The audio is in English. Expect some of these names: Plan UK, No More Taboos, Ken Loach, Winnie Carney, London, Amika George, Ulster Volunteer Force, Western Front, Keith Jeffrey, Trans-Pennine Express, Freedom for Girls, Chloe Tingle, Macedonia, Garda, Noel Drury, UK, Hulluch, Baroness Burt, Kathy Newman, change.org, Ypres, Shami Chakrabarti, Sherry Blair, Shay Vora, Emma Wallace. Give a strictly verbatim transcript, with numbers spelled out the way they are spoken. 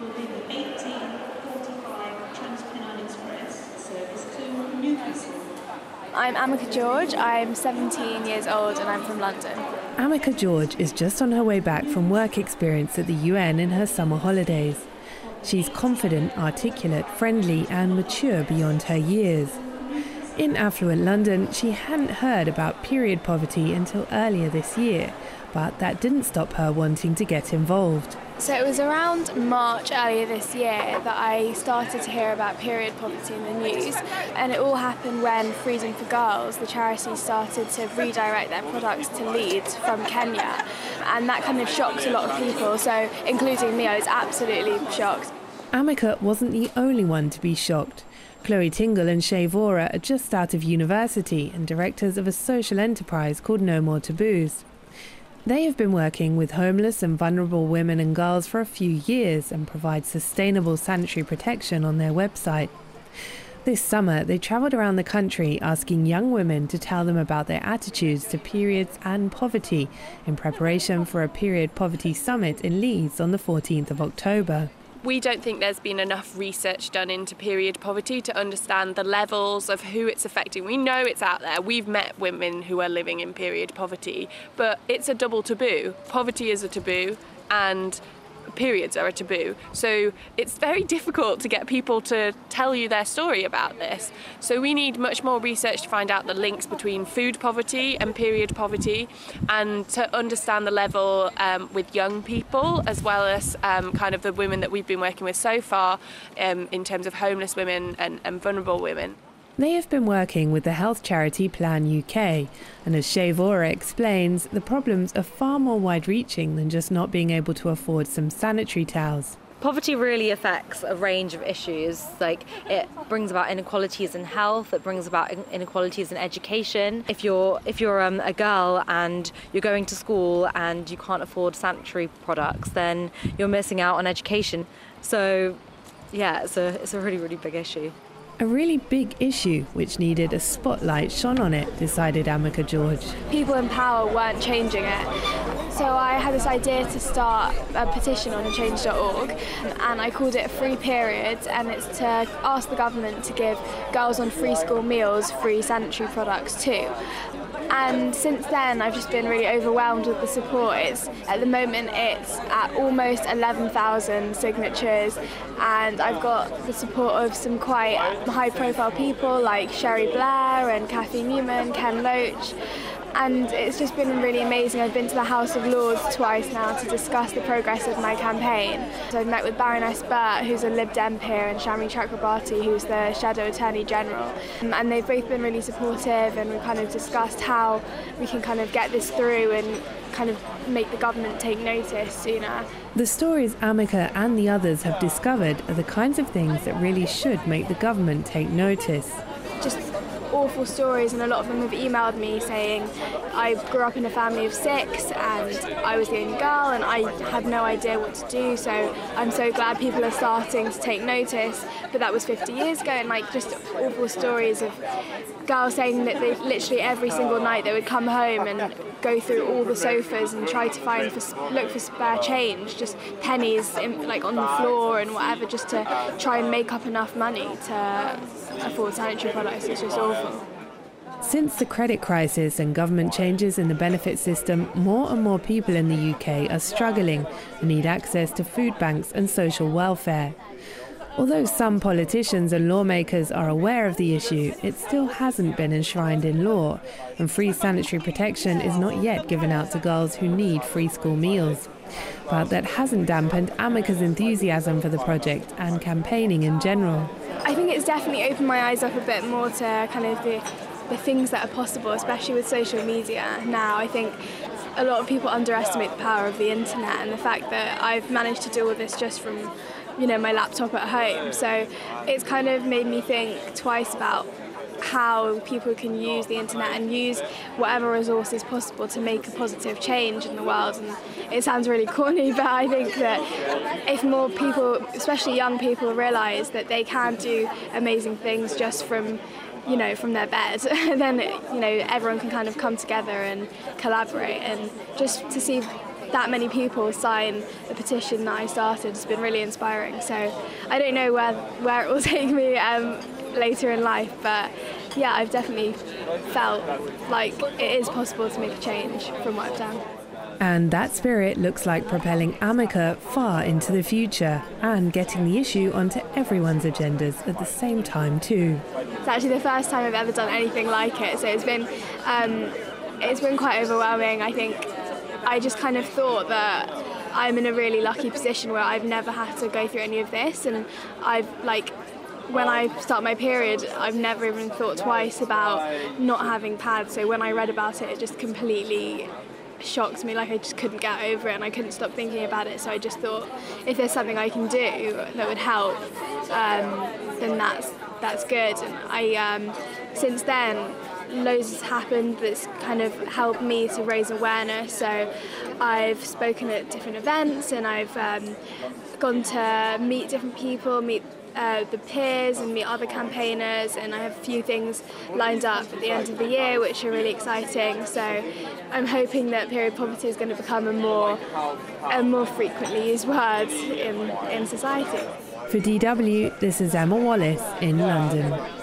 will be the eighteen forty-five Trans-Pennine Express service to Newcastle. I'm Amika George, I'm seventeen years old and I'm from London. Amika George is just on her way back from work experience at the U N in her summer holidays. She's confident, articulate, friendly and mature beyond her years. In affluent London, she hadn't heard about period poverty until earlier this year, but that didn't stop her wanting to get involved. So it was around March earlier this year that I started to hear about period poverty in the news, and it all happened when Freedom for Girls, the charity, started to redirect their products to Leeds from Kenya, and that kind of shocked a lot of people, so including me, I was absolutely shocked. Amika wasn't the only one to be shocked. Chloe Tingle and Shay Vora are just out of university and directors of a social enterprise called No More Taboos. They have been working with homeless and vulnerable women and girls for a few years and provide sustainable sanitary protection on their website. This summer, they travelled around the country asking young women to tell them about their attitudes to periods and poverty in preparation for a period poverty summit in Leeds on the fourteenth of October. We don't think there's been enough research done into period poverty to understand the levels of who it's affecting. We know it's out there. We've met women who are living in period poverty, but it's a double taboo. Poverty is a taboo and periods are a taboo. So it's very difficult to get people to tell you their story about this. So we need much more research to find out the links between food poverty and period poverty, and to understand the level um, with young people, as well as um, kind of the women that we've been working with so far um, in terms of homeless women and, and vulnerable women. They have been working with the health charity Plan U K, and as Shay Vora explains, the problems are far more wide-reaching than just not being able to afford some sanitary towels. Poverty really affects a range of issues. Like, it brings about inequalities in health, it brings about inequalities in education. If you're if you're um, a girl and you're going to school and you can't afford sanitary products, then you're missing out on education. So, yeah, it's a, it's a really, really big issue. A really big issue which needed a spotlight shone on it, decided Amika George. People in power weren't changing it. So I had this idea to start a petition on change dot org, and I called it Free Periods, and it's to ask the government to give girls on free school meals free sanitary products too. And since then I've just been really overwhelmed with the support. It's, at the moment it's at almost eleven thousand signatures, and I've got the support of some quite high profile people like Sherry Blair and Kathy Newman, Ken Loach, and it's just been really amazing. I've been to the House of Lords twice now to discuss the progress of my campaign. So I've met with Baroness Burt, who's a Lib Dem peer, and Shami Chakrabarti, who's the Shadow Attorney General, and they've both been really supportive, and we kind of discussed how we can kind of get this through and kind of make the government take notice sooner. The stories Amika and the others have discovered are the kinds of things that really should make the government take notice. Just awful stories, and a lot of them have emailed me saying, I grew up in a family of six and I was the only girl and I had no idea what to do, so I'm so glad people are starting to take notice. But that was fifty years ago, and like just awful stories of girls saying that they literally every single night they would come home and go through all the sofas and try to find for, look for spare change, just pennies in, like on the floor and whatever, just to try and make up enough money to afford sanitary products. It's just awful. Since the credit crisis and government changes in the benefit system, more and more people in the U K are struggling and need access to food banks and social welfare. Although some politicians and lawmakers are aware of the issue, it still hasn't been enshrined in law, and free sanitary protection is not yet given out to girls who need free school meals. But that hasn't dampened Amika's enthusiasm for the project and campaigning in general. I think it's definitely opened my eyes up a bit more to kind of the, the things that are possible, especially with social media now. I think a lot of people underestimate the power of the internet, and the fact that I've managed to do all this just from, you know, my laptop at home. So it's kind of made me think twice about how people can use the internet and use whatever resource is possible to make a positive change in the world. And it sounds really corny, but I think that if more people, especially young people, realise that they can do amazing things just from, you know, from their bed, then, you know, everyone can kind of come together and collaborate, and just to see that many people sign the petition that I started has been really inspiring. So I don't know where where it will take me um, later in life, but yeah, I've definitely felt like it is possible to make a change from what I've done. And that spirit looks like propelling Amika far into the future and getting the issue onto everyone's agendas at the same time too. It's actually the first time I've ever done anything like it, so it's been, um, it's been quite overwhelming. I think I just kind of thought that I'm in a really lucky position where I've never had to go through any of this, and I've like, when I start my period, I've never even thought twice about not having pads, so when I read about it, it just completely shocked me. Like, I just couldn't get over it and I couldn't stop thinking about it, so I just thought if there's something I can do that would help, um, then that's that's good. And I um, since then loads has happened that's kind of helped me to raise awareness, so I've spoken at different events and I've um, gone to meet different people, meet Uh, the peers and meet other campaigners, and I have a few things lined up at the end of the year which are really exciting, so I'm hoping that period poverty is going to become a more a more frequently used word in, in society. For D W, this is Emma Wallace in London.